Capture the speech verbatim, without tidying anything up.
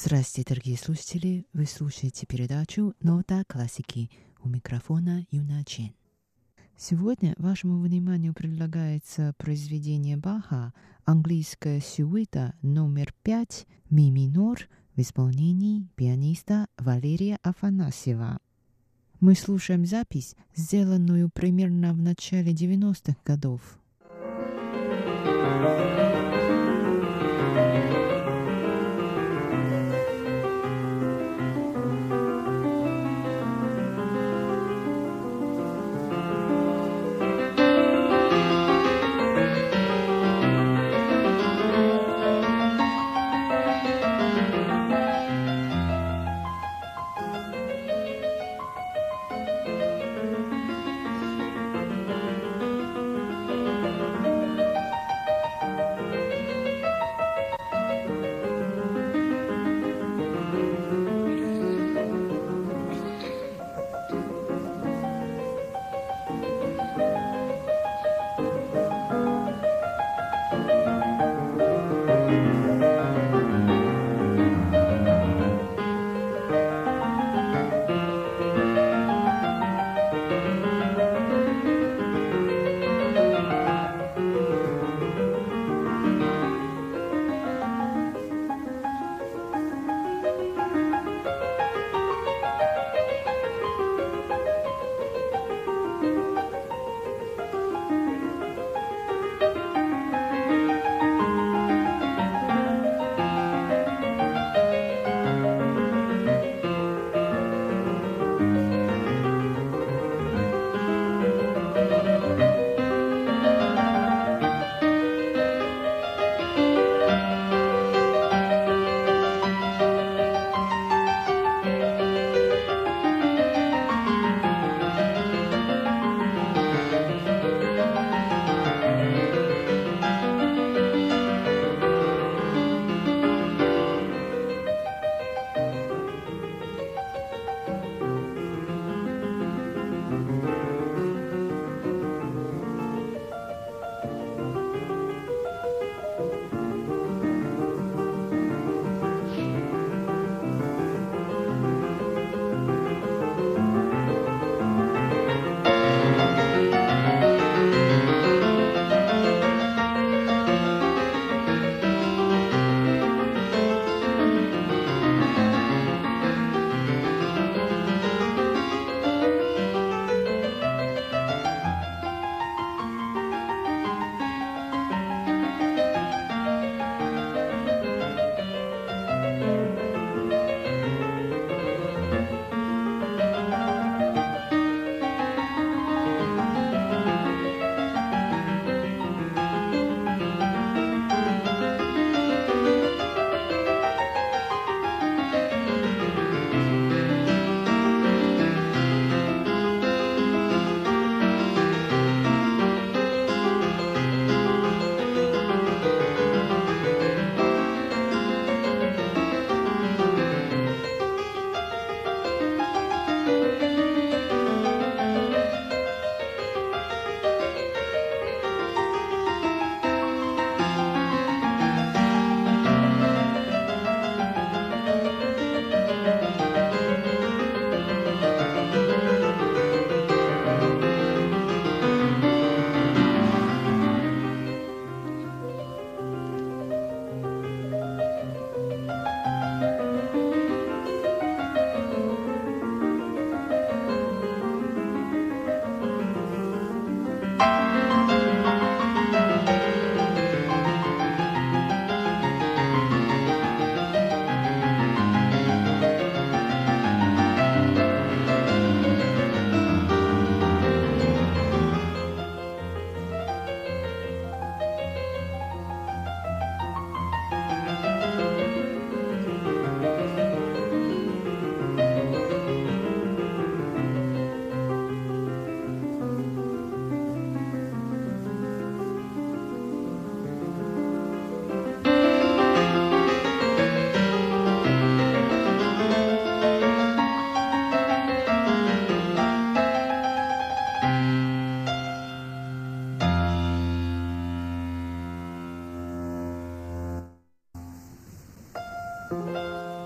Здравствуйте, дорогие слушатели! Вы слушаете передачу «Нота классики», у микрофона Юнна Чэнь. Сегодня вашему вниманию предлагается произведение Баха «Английская сюита номер пять ми минор» в исполнении пианиста Валерия Афанасьева. Мы слушаем запись, сделанную примерно в начале девяностых годов. Thank you.